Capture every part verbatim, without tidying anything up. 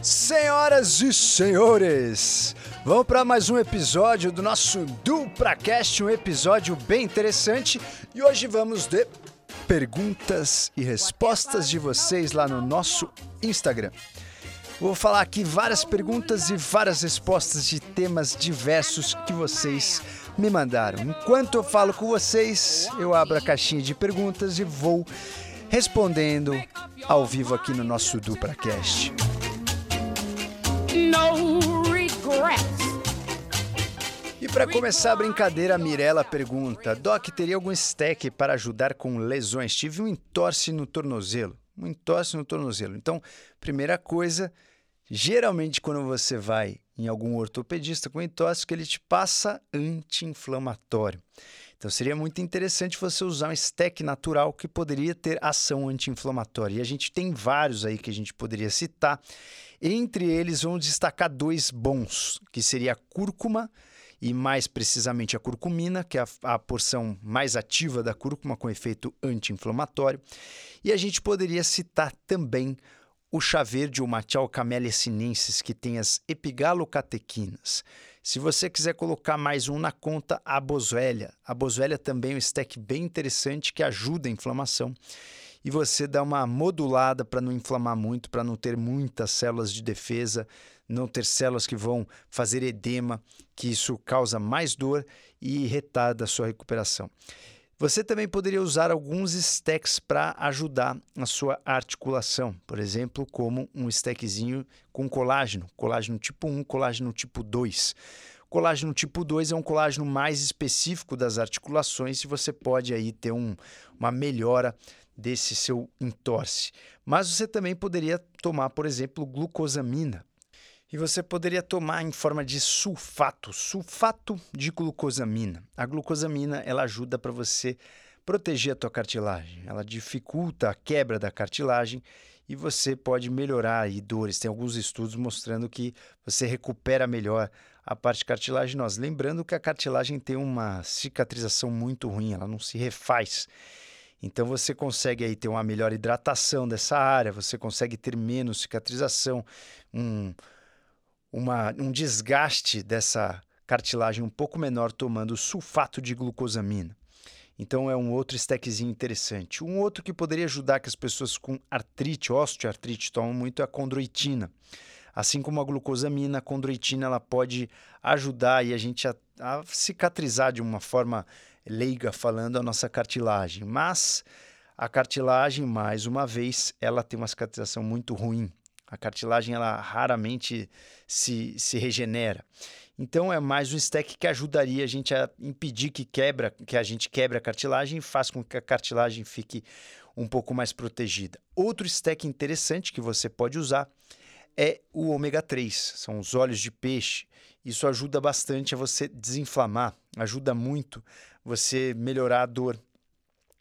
Senhoras e senhores, vamos para mais um episódio do nosso DupraCast, um episódio bem interessante, e hoje vamos de perguntas e respostas de vocês lá no nosso Instagram. Vou falar aqui várias perguntas e várias respostas de temas diversos que vocês me mandaram. Enquanto eu falo com vocês, eu abro a caixinha de perguntas e vou respondendo ao vivo aqui no nosso DupraCast. No regrets. E para começar a brincadeira, a Mirella pergunta: Doc, teria algum stack para ajudar com lesões? Tive um entorse no tornozelo. Um entorse no tornozelo. Então, primeira coisa, geralmente quando você vai em algum ortopedista com entorse, que ele te passa anti-inflamatório. Então, seria muito interessante você usar um stack natural que poderia ter ação anti-inflamatória. E a gente tem vários aí que a gente poderia citar. Entre eles, vamos destacar dois bons, que seria a cúrcuma e, mais precisamente, a curcumina, que é a, a porção mais ativa da cúrcuma com efeito anti-inflamatório. E a gente poderia citar também o chá verde, o matcha, o Camellia sinensis, que tem as epigallocatequinas. Se você quiser colocar mais um na conta, a boswellia. A boswellia também é um stack bem interessante que ajuda a inflamação. E você dá uma modulada para não inflamar muito, para não ter muitas células de defesa, não ter células que vão fazer edema, que isso causa mais dor e retarda a sua recuperação. Você também poderia usar alguns stacks para ajudar a sua articulação, por exemplo, como um stackzinho com colágeno, colágeno tipo um, colágeno tipo dois. Colágeno tipo dois é um colágeno mais específico das articulações e você pode aí ter um, uma melhora desse seu entorse. Mas você também poderia tomar, por exemplo, glucosamina. E você poderia tomar em forma de sulfato, sulfato de glucosamina. A glucosamina, ela ajuda para você proteger a tua cartilagem, ela dificulta a quebra da cartilagem e você pode melhorar aí dores. Tem alguns estudos mostrando que você recupera melhor a parte cartilaginosa. Lembrando que a cartilagem tem uma cicatrização muito ruim, ela não se refaz. Então, você consegue aí ter uma melhor hidratação dessa área, você consegue ter menos cicatrização, um... Uma, um desgaste dessa cartilagem um pouco menor tomando sulfato de glucosamina. Então, é um outro stackzinho interessante. Um outro que poderia ajudar, que as pessoas com artrite, osteoartrite, tomam muito, é a chondroitina. Assim como a glucosamina, a chondroitina ela pode ajudar e a gente a, a cicatrizar de uma forma leiga falando a nossa cartilagem. Mas a cartilagem, mais uma vez, ela tem uma cicatrização muito ruim. A cartilagem ela raramente se, se regenera. Então, é mais um stack que ajudaria a gente a impedir que, quebra, que a gente quebre a cartilagem e faz com que a cartilagem fique um pouco mais protegida. Outro stack interessante que você pode usar é o ômega três, são os óleos de peixe. Isso ajuda bastante a você desinflamar, ajuda muito você melhorar a dor,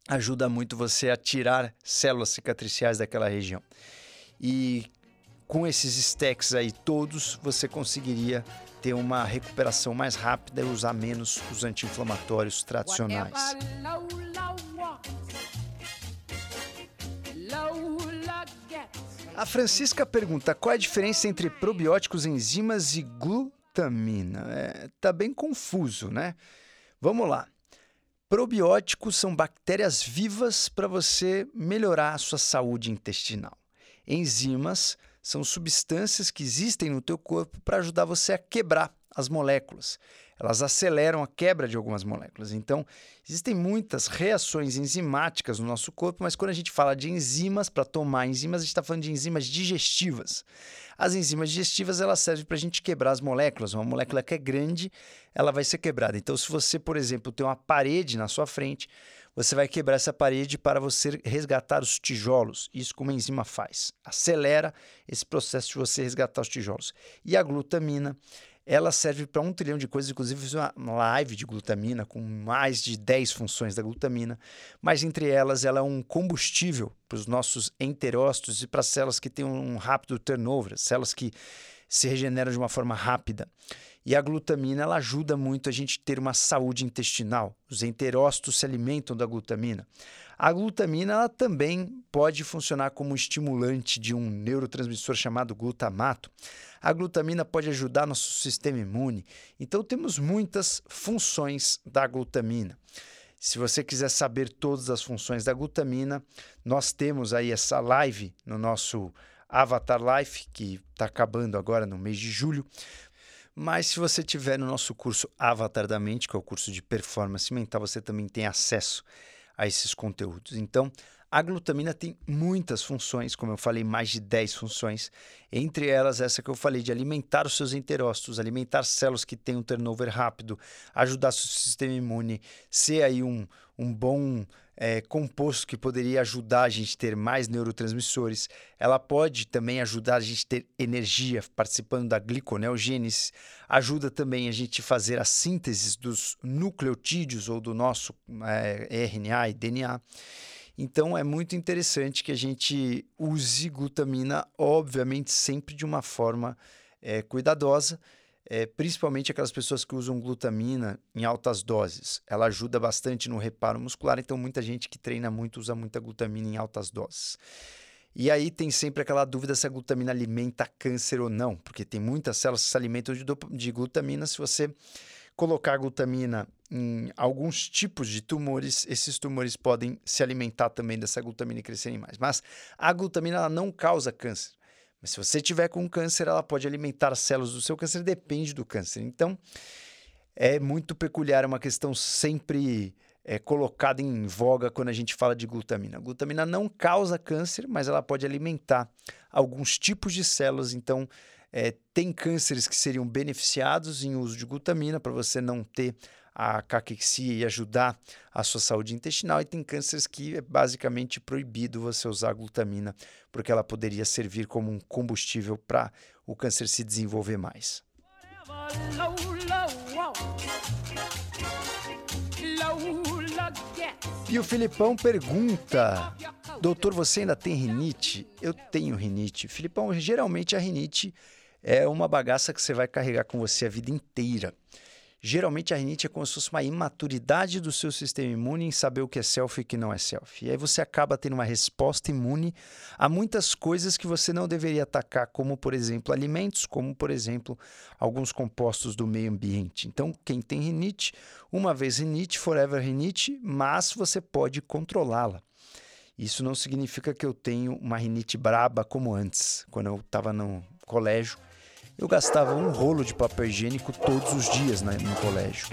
ajuda muito você a tirar células cicatriciais daquela região. E com esses stacks aí todos, você conseguiria ter uma recuperação mais rápida e usar menos os anti-inflamatórios tradicionais. A Francisca pergunta: qual é a diferença entre probióticos, enzimas e glutamina? É, tá bem confuso, né? Vamos lá. Probióticos são bactérias vivas para você melhorar a sua saúde intestinal. Enzimas são substâncias que existem no teu corpo para ajudar você a quebrar as moléculas. Elas aceleram a quebra de algumas moléculas. Então, existem muitas reações enzimáticas no nosso corpo, mas quando a gente fala de enzimas, para tomar enzimas, a gente está falando de enzimas digestivas. As enzimas digestivas, elas servem para a gente quebrar as moléculas. Uma molécula que é grande, ela vai ser quebrada. Então, se você, por exemplo, tem uma parede na sua frente, você vai quebrar essa parede para você resgatar os tijolos. Isso que uma enzima faz. Acelera esse processo de você resgatar os tijolos. E a glutamina, ela serve para um trilhão de coisas. Inclusive, fiz uma live de glutamina com mais de dez funções da glutamina. Mas, entre elas, ela é um combustível para os nossos enterócitos e para células que têm um rápido turnover. Células que se regeneram de uma forma rápida. E a glutamina, ela ajuda muito a gente ter uma saúde intestinal. Os enterócitos se alimentam da glutamina. A glutamina, ela também pode funcionar como estimulante de um neurotransmissor chamado glutamato. A glutamina pode ajudar nosso sistema imune. Então, temos muitas funções da glutamina. Se você quiser saber todas as funções da glutamina, nós temos aí essa live no nosso Avatar Life, que está acabando agora no mês de julho. Mas se você tiver no nosso curso Avatar da Mente, que é o curso de performance mental, você também tem acesso a esses conteúdos. Então, a glutamina tem muitas funções, como eu falei, mais de dez funções. Entre elas, essa que eu falei, de alimentar os seus enterócitos, alimentar células que têm um turnover rápido, ajudar seu sistema imune, ser aí um, um bom é, composto que poderia ajudar a gente a ter mais neurotransmissores. Ela pode também ajudar a gente a ter energia, participando da gliconeogênese. Ajuda também a gente a fazer a síntese dos nucleotídeos ou do nosso é, R N A e D N A. Então, é muito interessante que a gente use glutamina, obviamente, sempre de uma forma é, cuidadosa, é, principalmente aquelas pessoas que usam glutamina em altas doses. Ela ajuda bastante no reparo muscular, então muita gente que treina muito usa muita glutamina em altas doses. E aí tem sempre aquela dúvida se a glutamina alimenta câncer ou não, porque tem muitas células que se alimentam de, de glutamina. Se você colocar a glutamina em alguns tipos de tumores, esses tumores podem se alimentar também dessa glutamina e crescerem mais. Mas a glutamina, ela não causa câncer. Mas se você tiver com câncer, ela pode alimentar as células do seu câncer, depende do câncer. Então, é muito peculiar, é uma questão sempre é, colocada em voga quando a gente fala de glutamina. A glutamina não causa câncer, mas ela pode alimentar alguns tipos de células, então... É, tem cânceres que seriam beneficiados em uso de glutamina para você não ter a caquexia e ajudar a sua saúde intestinal, e tem cânceres que é basicamente proibido você usar a glutamina, porque ela poderia servir como um combustível para o câncer se desenvolver mais. E o Filipão pergunta: doutor, você ainda tem rinite? Eu tenho rinite. Filipão, geralmente a rinite é uma bagaça que você vai carregar com você a vida inteira. Geralmente a rinite é como se fosse uma imaturidade do seu sistema imune em saber o que é self e o que não é self. E aí você acaba tendo uma resposta imune a muitas coisas que você não deveria atacar, como, por exemplo, alimentos, como, por exemplo, alguns compostos do meio ambiente. Então, quem tem rinite, uma vez rinite, forever rinite, mas você pode controlá-la. Isso não significa que eu tenho uma rinite braba como antes, quando eu estava no colégio. Eu gastava um rolo de papel higiênico todos os dias né, no colégio.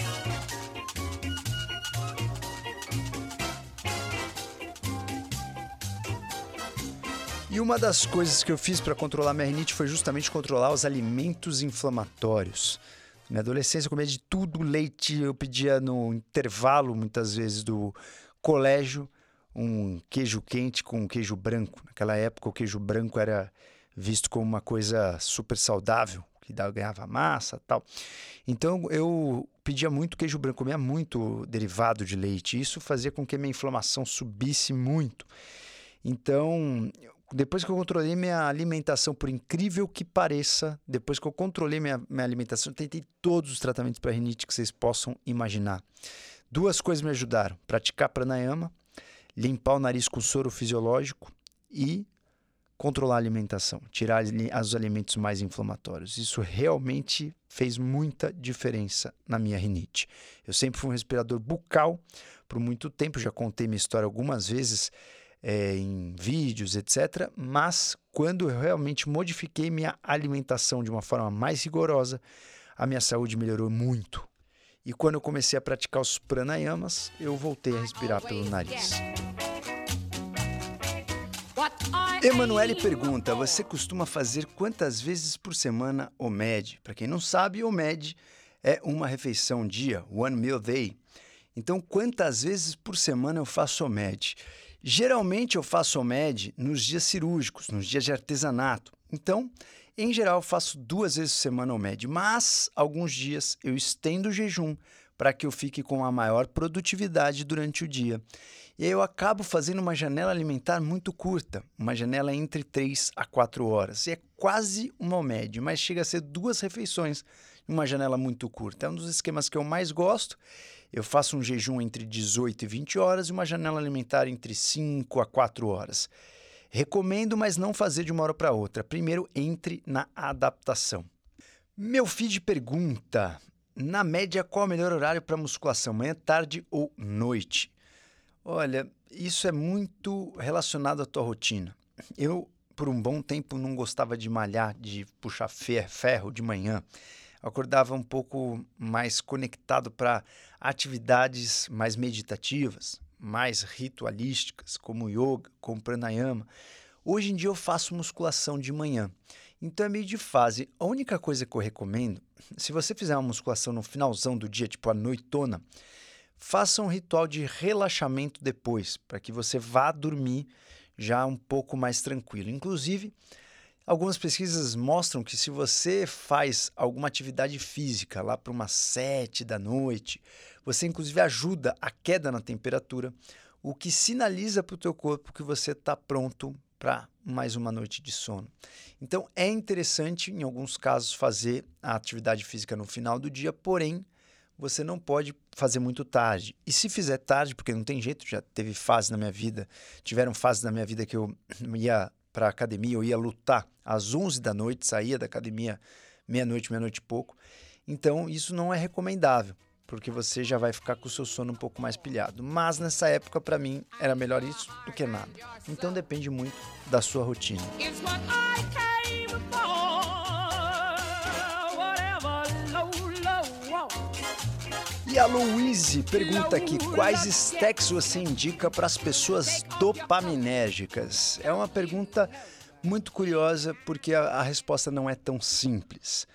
E uma das coisas que eu fiz para controlar minha rinite foi justamente controlar os alimentos inflamatórios. Na minha adolescência eu comia de tudo, leite, eu pedia no intervalo, muitas vezes, do colégio, um queijo quente com queijo branco. Naquela época o queijo branco era visto como uma coisa super saudável, que ganhava massa e tal. Então, eu pedia muito queijo branco, comia muito derivado de leite. Isso fazia com que minha inflamação subisse muito. Então, depois que eu controlei minha alimentação, por incrível que pareça, depois que eu controlei minha, minha alimentação, eu tentei todos os tratamentos para rinite que vocês possam imaginar. Duas coisas me ajudaram: praticar pranayama, limpar o nariz com soro fisiológico e controlar a alimentação, tirar os alimentos mais inflamatórios. Isso realmente fez muita diferença na minha rinite. Eu sempre fui um respirador bucal por muito tempo, já contei minha história algumas vezes é, em vídeos, etcétera. Mas quando eu realmente modifiquei minha alimentação de uma forma mais rigorosa, a minha saúde melhorou muito. E quando eu comecei a praticar os pranayamas, eu voltei a respirar pelo nariz. Emanuele pergunta: você costuma fazer quantas vezes por semana O M A D? Para quem não sabe, O M A D é uma refeição dia, one meal day. Então, quantas vezes por semana eu faço O M A D? Geralmente eu faço O M A D nos dias cirúrgicos, nos dias de artesanato. Então, em geral, eu faço duas vezes por semana O M A D, mas alguns dias eu estendo o jejum para que eu fique com a maior produtividade durante o dia. E aí eu acabo fazendo uma janela alimentar muito curta, uma janela entre três a quatro horas. E é quase uma O M A D, mas chega a ser duas refeições, uma janela muito curta. É um dos esquemas que eu mais gosto. Eu faço um jejum entre dezoito e vinte horas e uma janela alimentar entre cinco a quatro horas. Recomendo, mas não fazer de uma hora para outra. Primeiro, entre na adaptação. Meu feed pergunta, na média, qual é o melhor horário para musculação? Manhã, tarde ou noite? Olha, isso é muito relacionado à tua rotina. Eu, por um bom tempo, não gostava de malhar, de puxar ferro de manhã. Acordava um pouco mais conectado para atividades mais meditativas, mais ritualísticas, como yoga, como pranayama. Hoje em dia eu faço musculação de manhã, então é meio de fase. A única coisa que eu recomendo, se você fizer uma musculação no finalzão do dia, tipo a noitona, faça um ritual de relaxamento depois, para que você vá dormir já um pouco mais tranquilo. Inclusive, algumas pesquisas mostram que se você faz alguma atividade física lá para umas sete da noite, você inclusive ajuda a queda na temperatura, o que sinaliza para o teu corpo que você está pronto para mais uma noite de sono. Então é interessante, em alguns casos, fazer a atividade física no final do dia, porém você não pode fazer muito tarde. E se fizer tarde, porque não tem jeito, já teve fase na minha vida, tiveram fases na minha vida que eu ia para a academia, eu ia lutar às onze da noite, saía da academia meia-noite, meia-noite e pouco. Então isso não é recomendável, porque você já vai ficar com o seu sono um pouco mais pilhado. Mas nessa época, para mim, era melhor isso do que nada. Então depende muito da sua rotina. E a Louise pergunta aqui, quais stacks você indica para as pessoas dopaminérgicas? É uma pergunta muito curiosa, porque a, a resposta não é tão simples.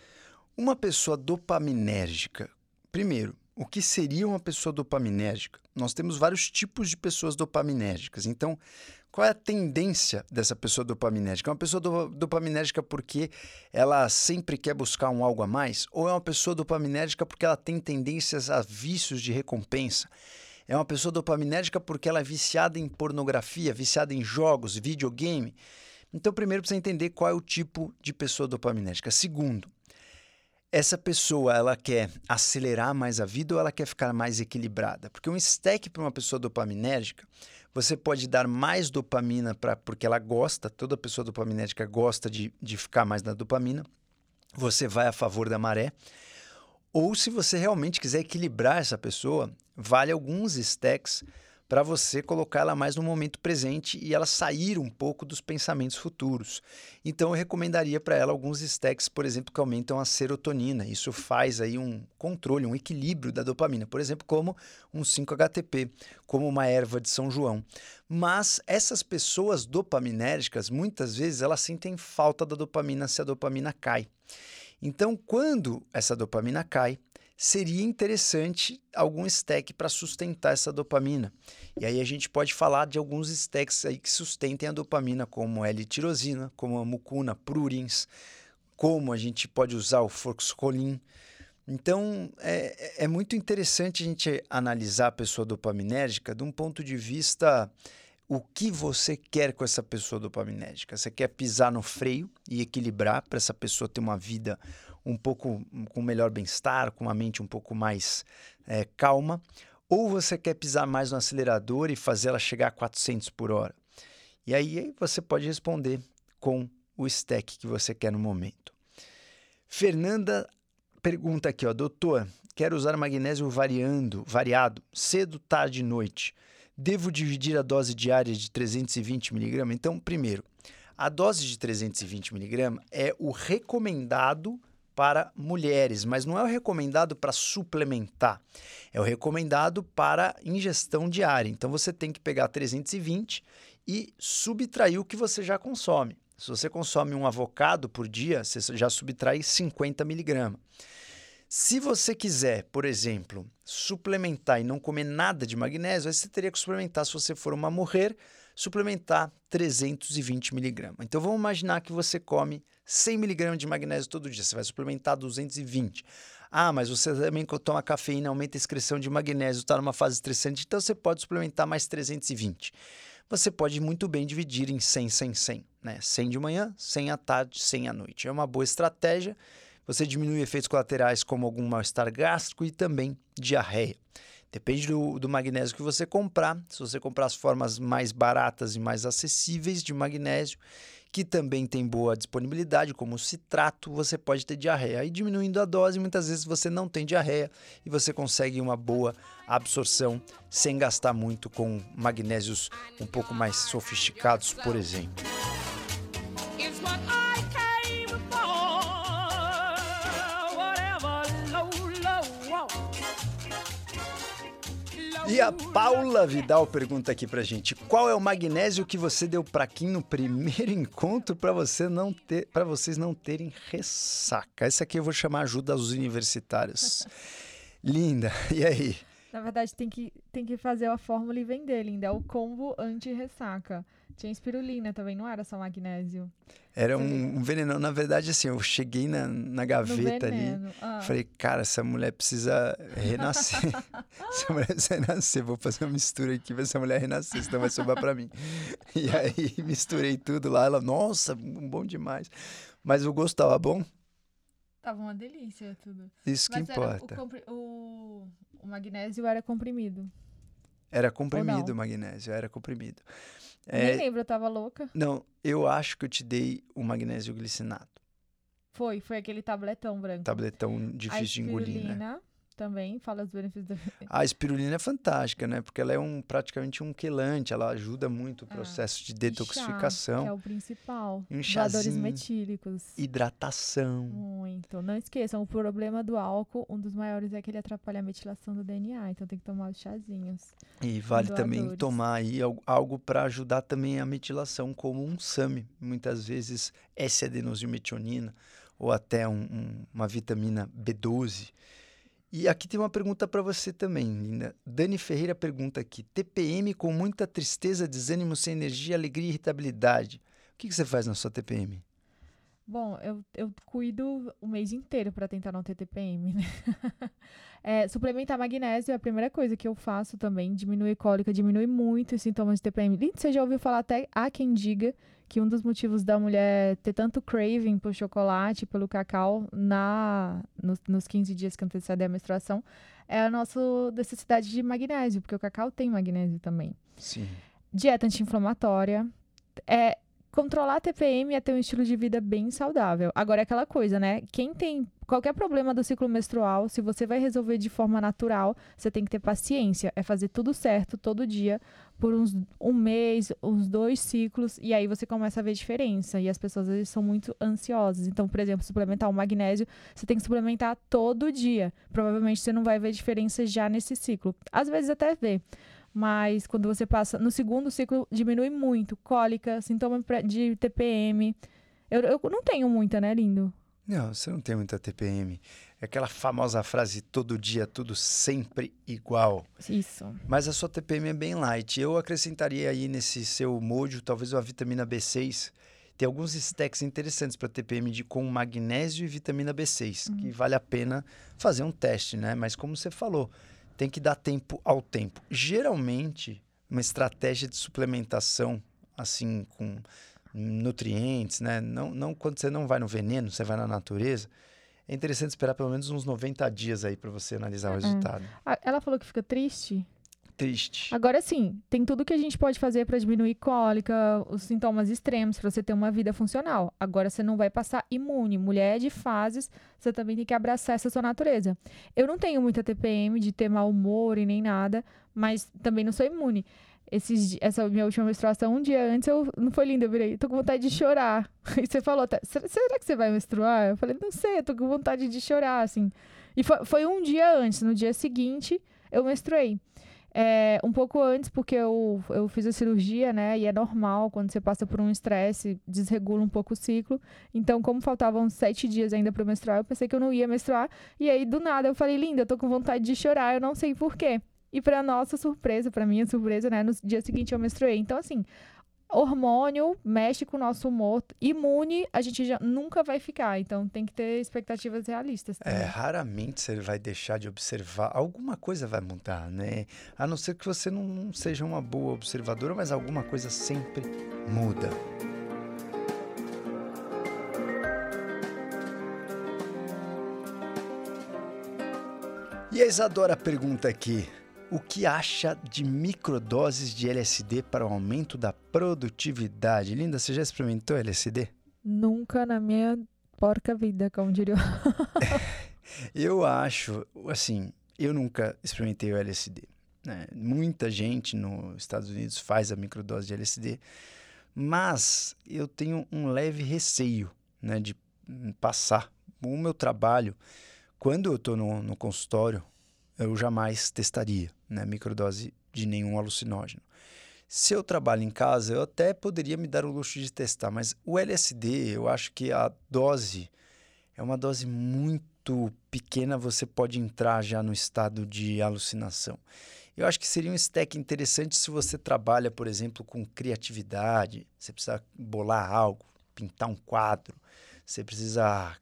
Uma pessoa dopaminérgica, primeiro, o que seria uma pessoa dopaminérgica? Nós temos vários tipos de pessoas dopaminérgicas. Então, qual é a tendência dessa pessoa dopaminérgica? É uma pessoa do, dopaminérgica porque ela sempre quer buscar um algo a mais? Ou é uma pessoa dopaminérgica porque ela tem tendências a vícios de recompensa? É uma pessoa dopaminérgica porque ela é viciada em pornografia, viciada em jogos, videogame? Então, primeiro, precisa entender qual é o tipo de pessoa dopaminérgica. Segundo, essa pessoa, ela quer acelerar mais a vida ou ela quer ficar mais equilibrada? Porque um stack para uma pessoa dopaminérgica, você pode dar mais dopamina pra, porque ela gosta, toda pessoa dopaminérgica gosta de, de ficar mais na dopamina, você vai a favor da maré. Ou se você realmente quiser equilibrar essa pessoa, vale alguns stacks para você colocar ela mais no momento presente e ela sair um pouco dos pensamentos futuros. Então, eu recomendaria para ela alguns stacks, por exemplo, que aumentam a serotonina. Isso faz aí um controle, um equilíbrio da dopamina. Por exemplo, como um cinco H T P, como uma erva de São João. Mas essas pessoas dopaminérgicas, muitas vezes, elas sentem falta da dopamina se a dopamina cai. Então, quando essa dopamina cai, seria interessante algum stack para sustentar essa dopamina. E aí a gente pode falar de alguns stacks aí que sustentem a dopamina, como L-tirosina, como a mucuna, prurins, como a gente pode usar o forxcolin. Então, é, é muito interessante a gente analisar a pessoa dopaminérgica de um ponto de vista o que você quer com essa pessoa dopaminérgica. Você quer pisar no freio e equilibrar para essa pessoa ter uma vida um pouco com melhor bem-estar, com uma mente um pouco mais é, calma, ou você quer pisar mais no acelerador e fazer ela chegar a quatrocentos por hora? E aí você pode responder com o stack que você quer no momento. Fernanda pergunta aqui, ó, doutor, quero usar magnésio variando, variado, cedo, tarde e noite. Devo dividir a dose diária de trezentos e vinte miligramas? Então, primeiro, a dose de trezentos e vinte miligramas é o recomendado para mulheres, mas não é o recomendado para suplementar, é o recomendado para ingestão diária. Então, você tem que pegar trezentos e vinte e subtrair o que você já consome. Se você consome um avocado por dia, você já subtrai cinquenta miligramas. Se você quiser, por exemplo, suplementar e não comer nada de magnésio, aí você teria que suplementar, se você for uma morrer, suplementar trezentos e vinte miligramas. Então, vamos imaginar que você come cem miligramas de magnésio todo dia, você vai suplementar duzentos e vinte. Ah, mas você também toma cafeína, aumenta a excreção de magnésio, está numa fase estressante, então você pode suplementar mais trezentos e vinte. Você pode muito bem dividir em cem, cem, cem, né? cem de manhã, cem à tarde, cem à noite. É uma boa estratégia, você diminui efeitos colaterais como algum mal-estar gástrico e também diarreia. Depende do, do magnésio que você comprar, se você comprar as formas mais baratas e mais acessíveis de magnésio, que também tem boa disponibilidade, como o citrato, você pode ter diarreia. E diminuindo a dose, muitas vezes você não tem diarreia e você consegue uma boa absorção sem gastar muito com magnésios um pouco mais sofisticados, por exemplo. E a Paula Vidal pergunta aqui pra gente, qual é o magnésio que você deu pra quem no primeiro encontro pra, você não ter, pra vocês não terem ressaca? Esse aqui eu vou chamar ajuda aos universitários. Linda, e aí? Na verdade, tem que, tem que fazer a fórmula e vender, Linda. É o combo anti-ressaca. Tinha espirulina também, não era só magnésio. Era um, um veneno. Na verdade, assim, eu cheguei na, na gaveta ali. Ah. Falei, cara, essa mulher precisa renascer. Essa mulher precisa renascer. Vou fazer uma mistura aqui pra essa mulher renascer, senão vai sobrar pra mim. E aí, misturei tudo lá. Ela, nossa, bom demais. Mas o gosto tava bom? Tava uma delícia tudo. Isso que Mas importa. Era o, compri- o, o magnésio era comprimido. Era comprimido o magnésio, era comprimido. É, nem lembro, eu tava louca. Não, eu acho que eu te dei o magnésio glicinato. Foi, foi aquele tabletão branco. Tabletão difícil de engolir, né? Também, fala dos benefícios da... A espirulina é fantástica, né? Porque ela é um, praticamente um quelante, ela ajuda muito o processo ah, de detoxificação. Chá, que é o principal. Um chazinho. Doadores metílicos. Hidratação. Muito. Não esqueçam, o problema do álcool, um dos maiores é que ele atrapalha a metilação do D N A, então tem que tomar os chazinhos. E vale doadores. Também tomar aí algo para ajudar também a metilação, como um S A M I, muitas vezes S-adenosilmetionina ou até um, um, uma vitamina B doze. E aqui tem uma pergunta para você também, Linda. Dani Ferreira pergunta aqui, T P M com muita tristeza, desânimo, sem energia, alegria e irritabilidade. O que, que você faz na sua T P M? Bom, eu, eu cuido o mês inteiro para tentar não ter T P M, né? É, suplementar magnésio é a primeira coisa que eu faço também, diminui cólica, diminui muito os sintomas de T P M. Linda, você já ouviu falar, até há quem diga que um dos motivos da mulher ter tanto craving por chocolate, pelo cacau, na, nos, nos quinze dias que antecedem a menstruação, é a nossa necessidade de magnésio, porque o cacau tem magnésio também. Sim. Dieta anti-inflamatória, é... Controlar a T P M é ter um estilo de vida bem saudável. Agora é aquela coisa, né? Quem tem qualquer problema do ciclo menstrual, se você vai resolver de forma natural, você tem que ter paciência. É fazer tudo certo, todo dia, por uns um mês, uns dois ciclos, e aí você começa a ver diferença. E as pessoas, às vezes, são muito ansiosas. Então, por exemplo, suplementar o magnésio, você tem que suplementar todo dia. Provavelmente você não vai ver diferença já nesse ciclo. Às vezes até vê. Mas quando você passa no segundo ciclo, diminui muito. Cólica, sintoma de T P M. Eu, eu não tenho muita, né, Lindo? Não, você não tem muita T P M. É aquela famosa frase, todo dia, tudo sempre igual. Isso. Mas a sua T P M é bem light. Eu acrescentaria aí nesse seu mojo, talvez uma vitamina B seis. Tem alguns stacks interessantes para T P M de, com magnésio e vitamina B seis, uhum. que vale a pena fazer um teste, né? Mas como você falou... Tem que dar tempo ao tempo. Geralmente, uma estratégia de suplementação, assim, com nutrientes, né? Não, não quando você não vai no veneno, você vai na natureza. É interessante esperar pelo menos uns noventa dias aí para você analisar o resultado. É. Ela falou que fica triste? Triste. Agora sim, tem tudo que a gente pode fazer para diminuir cólica, os sintomas extremos, para você ter uma vida funcional. Agora você não vai passar imune. Mulher de fases... Você também tem que abraçar essa sua natureza. Eu não tenho muita T P M de ter mau humor e nem nada, mas também não sou imune. Esses, essa minha última menstruação, um dia antes, eu não foi linda, eu virei, tô com vontade de chorar. E você falou, será que você vai menstruar? Eu falei, não sei, eu tô com vontade de chorar, assim. E foi, foi um dia antes, no dia seguinte, eu menstruei. É, um pouco antes, porque eu, eu fiz a cirurgia, né? E é normal, quando você passa por um estresse, desregula um pouco o ciclo. Então, como faltavam sete dias ainda para menstruar, eu pensei que eu não ia menstruar. E aí, do nada, eu falei, Linda, eu tô com vontade de chorar, eu não sei porquê. E para nossa surpresa, para minha surpresa, né? No dia seguinte eu menstruei. Então, assim, Hormônio mexe com o nosso humor. Imune, a gente já nunca vai ficar. Então, tem que ter expectativas realistas. Também. É, raramente você vai deixar de observar. Alguma coisa vai mudar, né? A não ser que você não, não seja uma boa observadora, mas alguma coisa sempre muda. E a Isadora pergunta aqui. O que acha de microdoses de L S D para o aumento da produtividade? Linda, você já experimentou L S D? Nunca na minha porca vida, como diria. Eu acho, assim, eu nunca experimentei o L S D. Né? Muita gente nos Estados Unidos faz a microdose de L S D, mas eu tenho um leve receio, né, de passar. O meu trabalho, quando eu estou no, no consultório, eu jamais testaria, né, microdose de nenhum alucinógeno. Se eu trabalho em casa, eu até poderia me dar o luxo de testar, mas o L S D, eu acho que a dose é uma dose muito pequena, você pode entrar já no estado de alucinação. Eu acho que seria um stack interessante se você trabalha, por exemplo, com criatividade, você precisa bolar algo, pintar um quadro, você precisa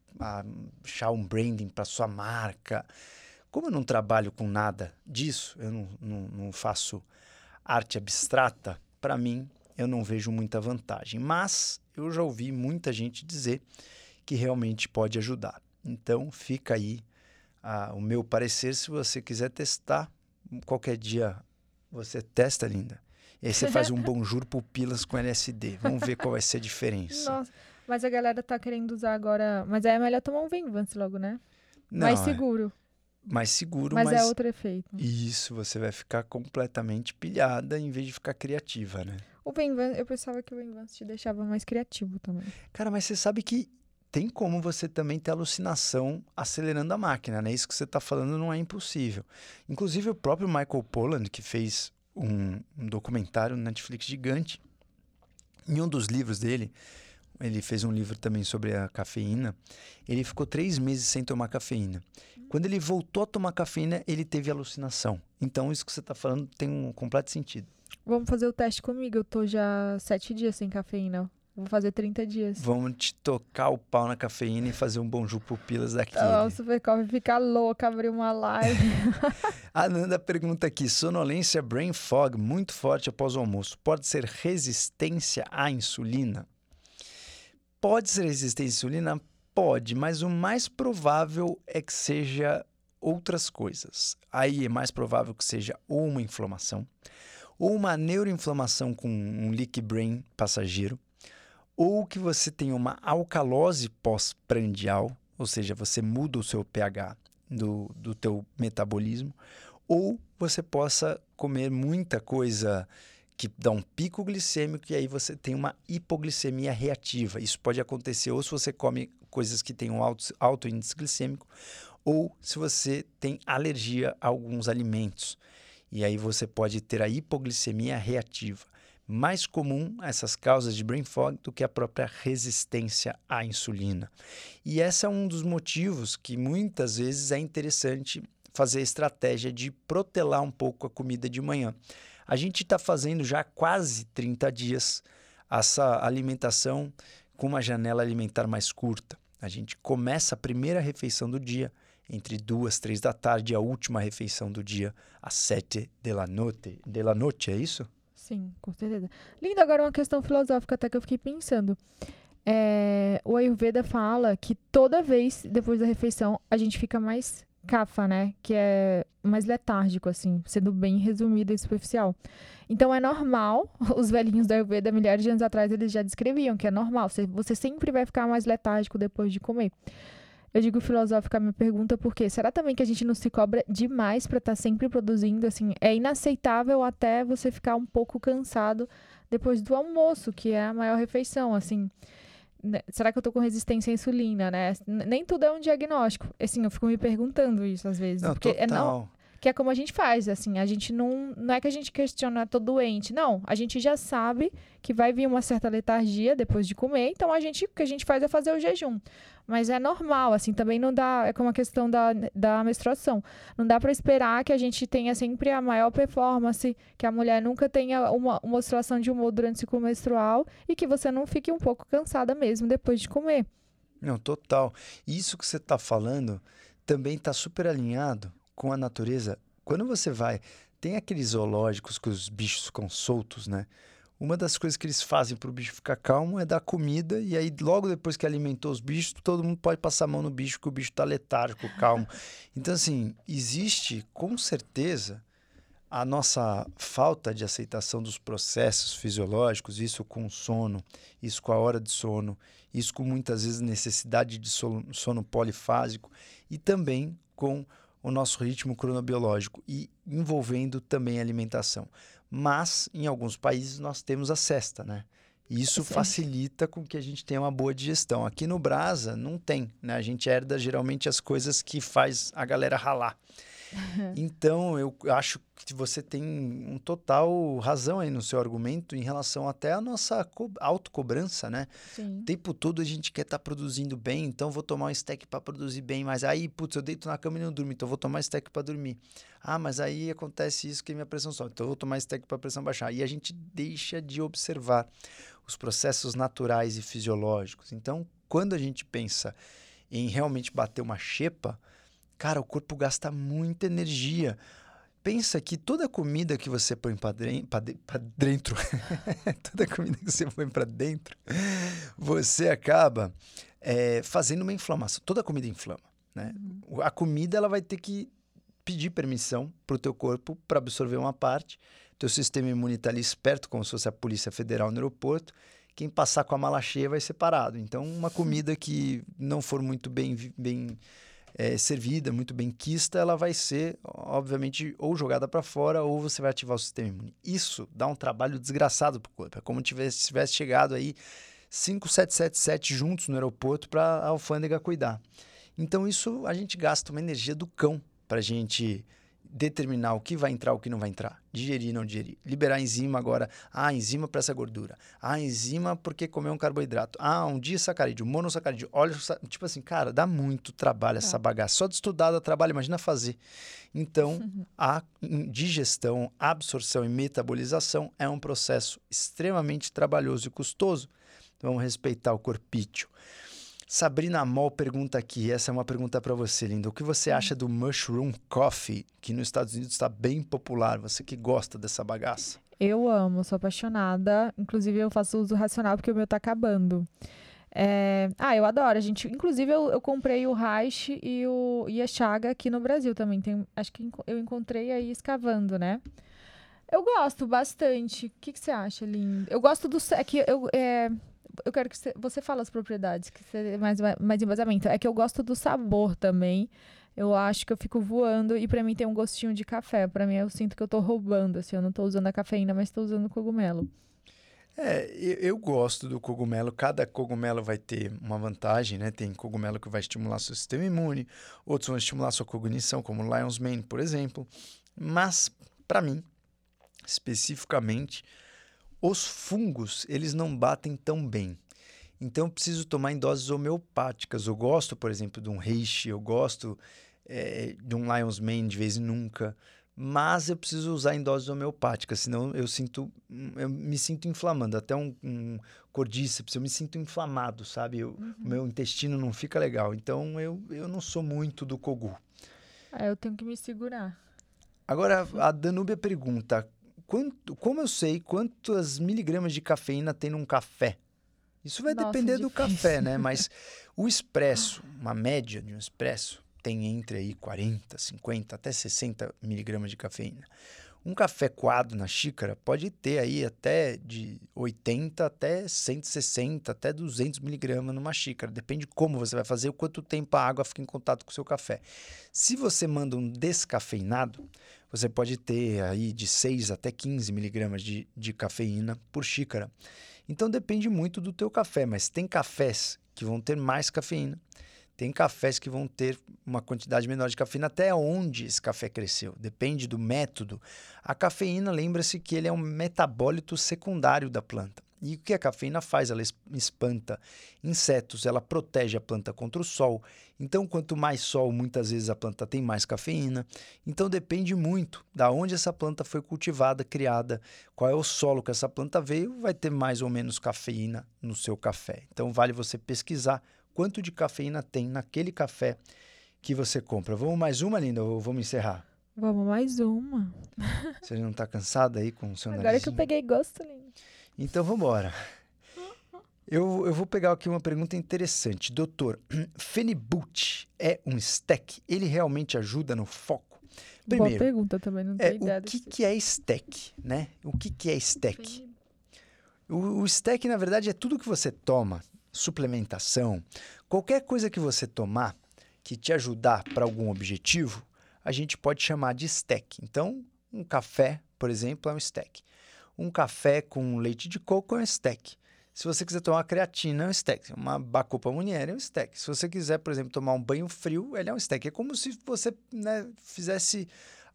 achar um branding para sua marca. Como eu não trabalho com nada disso, eu não, não, não faço arte abstrata, para mim, eu não vejo muita vantagem. Mas eu já ouvi muita gente dizer que realmente pode ajudar. Então, fica aí ah, o meu parecer. Se você quiser testar, qualquer dia você testa, Linda. E aí você faz um bonjour pupilas com L S D. Vamos ver qual vai ser a diferença. Nossa, mas a galera tá querendo usar agora... Mas aí é melhor tomar um Venvance logo, né? Não, mais seguro. É... mais seguro, mas... mas é outro efeito. Isso, você vai ficar completamente pilhada em vez de ficar criativa, né? O Venvance, eu pensava que o Venvance te deixava mais criativo também. Cara, mas você sabe que tem como você também ter alucinação acelerando a máquina, né? Isso que você está falando não é impossível. Inclusive, o próprio Michael Pollan, que fez um, um documentário no Netflix gigante, em um dos livros dele... ele fez um livro também sobre a cafeína, ele ficou três meses sem tomar cafeína. Quando ele voltou a tomar cafeína, ele teve alucinação. Então, isso que você está falando tem um completo sentido. Vamos fazer o teste comigo, eu estou já sete dias sem cafeína, vou fazer trinta dias. Vamos te tocar o pau na cafeína e fazer um bonjour pupilas daquele. Nossa, super coffee, ficar louca, abrir uma live. A Nanda pergunta aqui, sonolência brain fog muito forte após o almoço, pode ser resistência à insulina? Pode ser resistência à insulina? Pode, mas o mais provável é que seja outras coisas. Aí é mais provável que seja ou uma inflamação, ou uma neuroinflamação com um leak brain passageiro, ou que você tenha uma alcalose pós-prandial, ou seja, você muda o seu pH do, do teu metabolismo, ou você possa comer muita coisa... que dá um pico glicêmico e aí você tem uma hipoglicemia reativa. Isso pode acontecer ou se você come coisas que têm um alto, alto índice glicêmico ou se você tem alergia a alguns alimentos. E aí você pode ter a hipoglicemia reativa. Mais comum essas causas de brain fog do que a própria resistência à insulina. E esse é um dos motivos que muitas vezes é interessante fazer a estratégia de protelar um pouco a comida de manhã. A gente está fazendo já quase trinta dias essa alimentação com uma janela alimentar mais curta. A gente começa a primeira refeição do dia entre duas, três da tarde e a última refeição do dia às sete de la noite. De la noite, é isso? Sim, com certeza. Linda, agora uma questão filosófica até que eu fiquei pensando. É, o Ayurveda fala que toda vez depois da refeição a gente fica mais... cafa, né? Que é mais letárgico, assim, sendo bem resumido e superficial. Então, é normal, os velhinhos da Ayurveda, milhares de anos atrás, eles já descreviam que é normal, você, você sempre vai ficar mais letárgico depois de comer. Eu digo filosófica a minha pergunta porque será também que a gente não se cobra demais para estar tá sempre produzindo, assim, é inaceitável até você ficar um pouco cansado depois do almoço, que é a maior refeição, assim... Será que eu tô com resistência à insulina, né? Nem tudo é um diagnóstico. Assim, eu fico me perguntando isso às vezes. Não, porque total. É não... que é como a gente faz, assim, a gente não, não é que a gente questiona, tô doente, não, a gente já sabe que vai vir uma certa letargia depois de comer, então a gente, o que a gente faz é fazer o jejum, mas é normal, assim, também não dá, é como a questão da, da menstruação, não dá para esperar que a gente tenha sempre a maior performance, que a mulher nunca tenha uma, uma oscilação de humor durante o ciclo menstrual e que você não fique um pouco cansada mesmo depois de comer. Não, total. Isso que você está falando também está super alinhado com a natureza. Quando você vai, tem aqueles zoológicos que os bichos ficam soltos, né? Uma das coisas que eles fazem para o bicho ficar calmo é dar comida, e aí logo depois que alimentou os bichos, todo mundo pode passar a mão no bicho, que o bicho está letárgico, calmo. Então, assim, existe com certeza a nossa falta de aceitação dos processos fisiológicos, isso com sono, isso com a hora de sono, isso com muitas vezes necessidade de sono polifásico e também com o nosso ritmo cronobiológico e envolvendo também a alimentação. Mas, em alguns países, nós temos a cesta, né? Isso Sim. facilita com que a gente tenha uma boa digestão. Aqui no Brasa, não tem, né? A gente herda geralmente as coisas que faz a galera ralar. Então, eu acho que você tem um total razão aí no seu argumento em relação até à nossa co- autocobrança, né? Sim. O tempo todo a gente quer estar tá produzindo bem, então vou tomar um stack para produzir bem, mas aí, putz, eu deito na cama e não durmo, então vou tomar stack para dormir. Ah, mas aí acontece isso que minha pressão sobe, então eu vou tomar stack para a pressão baixar. E a gente deixa de observar os processos naturais e fisiológicos. Então, quando a gente pensa em realmente bater uma xepa, cara, o corpo gasta muita energia. Pensa que toda comida que você põe para de, dentro, toda comida que você põe para dentro, você acaba é, fazendo uma inflamação. Toda comida inflama, né? Uhum. A comida ela vai ter que pedir permissão para o teu corpo para absorver uma parte. Teu sistema imunitário esperto, como se fosse a Polícia Federal no aeroporto. Quem passar com a mala cheia vai ser parado. Então, uma comida que não for muito bem... bem É, servida, muito bem quista, ela vai ser, obviamente, ou jogada para fora ou você vai ativar o sistema imune. Isso dá um trabalho desgraçado para o corpo. É como se tivesse, tivesse chegado aí cinco sete sete sete juntos no aeroporto para a alfândega cuidar. Então, isso a gente gasta uma energia do cão para a gente determinar o que vai entrar, o que não vai entrar, digerir, não digerir, liberar enzima agora, ah, enzima para essa gordura, ah, enzima porque comeu um carboidrato, ah, um disacarídeo, monossacarídeo, óleo, tipo assim, cara, dá muito trabalho essa é. bagaça, só de estudar dá trabalho, imagina fazer. Então, uhum. a digestão, absorção e metabolização é um processo extremamente trabalhoso e custoso, vamos respeitar o corpício. Sabrina Moll pergunta aqui, essa é uma pergunta para você, Linda. O que você acha do Mushroom Coffee, que nos Estados Unidos está bem popular? Você que gosta dessa bagaça. Eu amo, sou apaixonada. Inclusive, eu faço uso racional porque o meu tá acabando. É... Ah, eu adoro. A gente... Inclusive, eu, eu comprei o Reich e, o... e a Chaga aqui no Brasil também. Tem... Acho que eu encontrei aí escavando, né? Eu gosto bastante. O que, que você acha, Linda? Eu gosto do... É que eu... É... Eu quero que você, você fale as propriedades, que você mais, mais embasamento. É que eu gosto do sabor também. Eu acho que eu fico voando e pra mim tem um gostinho de café. Pra mim eu sinto que eu tô roubando, assim. Eu não tô usando a cafeína, mas tô usando o cogumelo. É, eu, eu gosto do cogumelo. Cada cogumelo vai ter uma vantagem, né? Tem cogumelo que vai estimular seu sistema imune. Outros vão estimular sua cognição, como Lion's Mane, por exemplo. Mas, pra mim, especificamente... Os fungos, eles não batem tão bem. Então, eu preciso tomar em doses homeopáticas. Eu gosto, por exemplo, de um reishi, eu gosto é, de um Lion's Mane de vez em nunca, mas eu preciso usar em doses homeopáticas, senão eu, sinto, eu me sinto inflamando. Até um, um cordíceps, eu me sinto inflamado, sabe? O uhum. meu intestino não fica legal. Então, eu, eu não sou muito do cogu. Ah, eu tenho que me segurar. Agora, a Danúbia pergunta... Quanto, como eu sei quantas miligramas de cafeína tem num café? Isso vai Nossa, depender é do café, né? Mas o expresso, uma média de um expresso, tem entre aí quarenta, cinquenta, até sessenta miligramas de cafeína. Um café coado na xícara pode ter aí até de oitenta até cento e sessenta, até duzentos miligramas numa xícara. Depende de como você vai fazer, o quanto tempo a água fica em contato com o seu café. Se você manda um descafeinado, você pode ter aí de seis até quinze miligramas de, de cafeína por xícara. Então, depende muito do teu café, mas tem cafés que vão ter mais cafeína, tem cafés que vão ter uma quantidade menor de cafeína, até onde esse café cresceu. Depende do método. A cafeína, lembra-se que ele é um metabólito secundário da planta. E o que a cafeína faz? Ela espanta insetos, ela protege a planta contra o sol. Então, quanto mais sol, muitas vezes a planta tem mais cafeína. Então, depende muito da onde essa planta foi cultivada, criada, qual é o solo que essa planta veio, vai ter mais ou menos cafeína no seu café. Então, vale você pesquisar quanto de cafeína tem naquele café que você compra. Vamos mais uma, Linda, ou vamos encerrar? Vamos mais uma. Você não está cansada aí com o seu narizinho? Agora que eu peguei gosto, Linda. Então, vamos embora. Eu, eu vou pegar aqui uma pergunta interessante. Doutor, Phenibut é um stack? Ele realmente ajuda no foco? Primeiro, boa pergunta também, não tenho é, ideia. O que, que é stack, né? O que, que é stack? O, o stack, na verdade, é tudo que você toma, suplementação, qualquer coisa que você tomar que te ajudar para algum objetivo, a gente pode chamar de stack. Então, um café, por exemplo, é um stack. Um café com leite de coco é um stack. Se você quiser tomar creatina, é um stack. Uma bacopa mulher é um stack. Se você quiser, por exemplo, tomar um banho frio, ele é um stack. É como se você, né, fizesse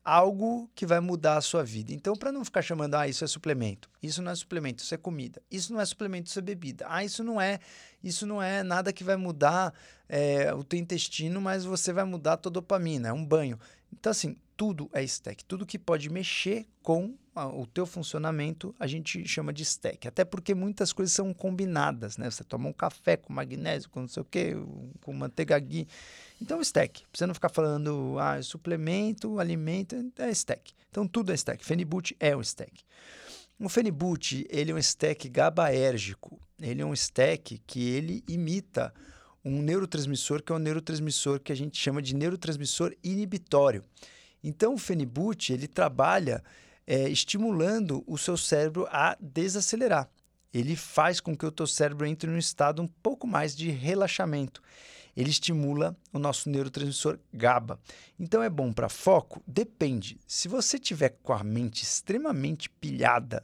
algo que vai mudar a sua vida. Então, para não ficar chamando, ah, isso é suplemento. Isso não é suplemento, isso é comida. Isso não é suplemento, isso é bebida. Ah, isso não é, isso não é nada que vai mudar é, o teu intestino, mas você vai mudar a tua dopamina. É um banho. Então, assim, tudo é stack. Tudo que pode mexer com o teu funcionamento, a gente chama de stack. Até porque muitas coisas são combinadas, né? Você toma um café com magnésio, com não sei o quê, com manteiga ghee. Então, stack. Pra você não ficar falando, ah, suplemento, alimento, é stack. Então, tudo é stack. Phenibut é um stack. O Phenibut, ele é um stack gabaérgico. Ele é um stack que ele imita um neurotransmissor, que é um neurotransmissor que a gente chama de neurotransmissor inibitório. Então, o Phenibut, ele trabalha é, estimulando o seu cérebro a desacelerar. Ele faz com que o teu cérebro entre num estado um pouco mais de relaxamento. Ele estimula o nosso neurotransmissor GABA. Então, é bom para foco? Depende. Se você tiver com a mente extremamente pilhada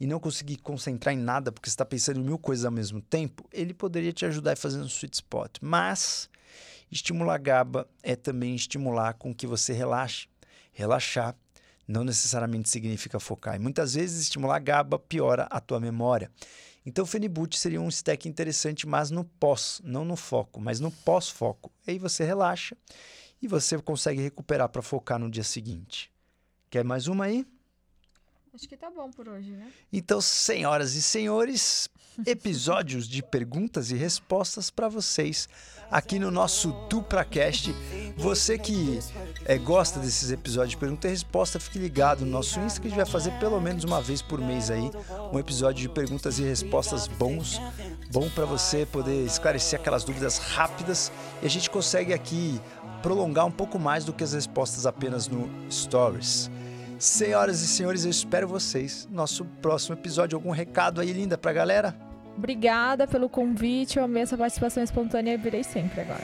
e não conseguir concentrar em nada porque você está pensando em mil coisas ao mesmo tempo, ele poderia te ajudar a fazer um sweet spot. Mas estimular GABA é também estimular com que você relaxe. Relaxar não necessariamente significa focar. E muitas vezes estimular GABA piora a tua memória. Então, o Phenibut seria um stack interessante, mas no pós, não no foco, mas no pós-foco. Aí você relaxa e você consegue recuperar para focar no dia seguinte. Quer mais uma aí? Acho que tá bom por hoje, né? Então, senhoras e senhores, episódios de perguntas e respostas para vocês aqui no nosso DupraCast. Você que é, gosta desses episódios de pergunta e resposta, fique ligado no nosso Insta, que a gente vai fazer pelo menos uma vez por mês aí um episódio de perguntas e respostas bons, bom para você poder esclarecer aquelas dúvidas rápidas, e a gente consegue aqui prolongar um pouco mais do que as respostas apenas no Stories. Senhoras e senhores, eu espero vocês no nosso próximo episódio. Algum recado aí, Linda, pra galera? Obrigada pelo convite, eu amei essa participação espontânea e virei sempre agora.